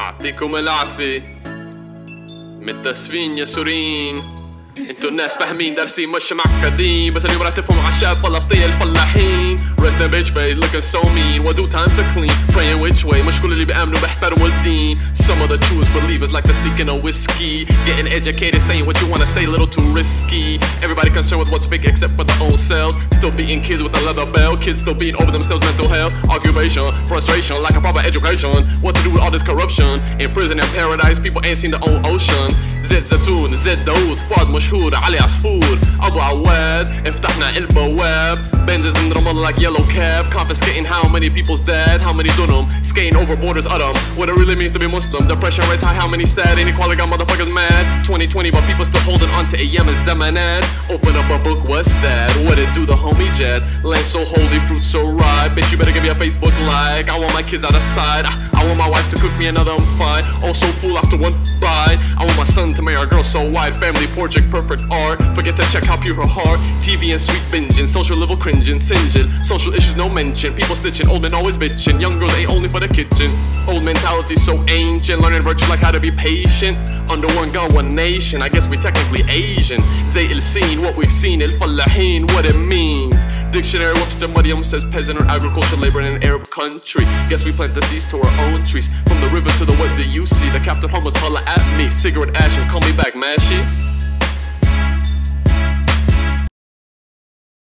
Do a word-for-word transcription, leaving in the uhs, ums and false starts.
أعطيكم العافية متاسفين يا سوريين، انتو الناس فاهمين دارسين مش معقدين، بس اليوم راح تفهموا عشاق فلسطين الفلاحين. Rest that bitch face looking so mean. What do time to clean? Praying which way? مش كل اللي بيأمنوا بيحترموا الدين. Some of the truest believers like to sneak in a whiskey. Getting educated, saying what you wanna say, little too risky. Everybody concerned with what's fake except for the own selves. Still beating kids with a leather belt. Kids still beating over themselves, mental health. Occupation, frustration, lack of proper education. What to do with all this corruption? In prison and paradise, people ain't seen the old ocean. Zeit Zattoon, Zeid Daoud, Fuad Mashoor, Ali Asfour, Abu Awaaad. افتحنا البواب. Benzes in Ramallah like yellow cab. Confiscating how many people's dead, how many dunam. Skating over borders adam. What it really means to be Muslim. Depression rates high, how many sad. Inequality got motherfuckers mad. twenty twenty, but people still holding on to ayyam ezzamanat. Open up a book, what's that? What it do, the homie Jad? Land so holy, fruit so ripe. Bitch, you better give me a Facebook like. I want my kids out of sight. I, I want my wife to cook me another, I'm fine. Oh, so full after one bite. I want my son to marry a girl so wide. Family portrait, perfect art. Forget to check how pure her heart. T V and sweet binging. Social level cringing, singeing. Social issues no mention. People stitching. Old men always bitching. Young girls ain't only for the kitchen. Old mentality so ancient. Learning virtue like how to be patient. Under one God, one nation. I guess we technically Asian. Zay el seen, what we've seen. El Fellaheen, what it means. Dictionary, webster, Mudium says peasant or agriculture labor in an Arab country. Guess we plant the seeds to our own trees. From the river to the web, do you see? The captain homeless holla at me. Cigarette ash and call me back, man, she.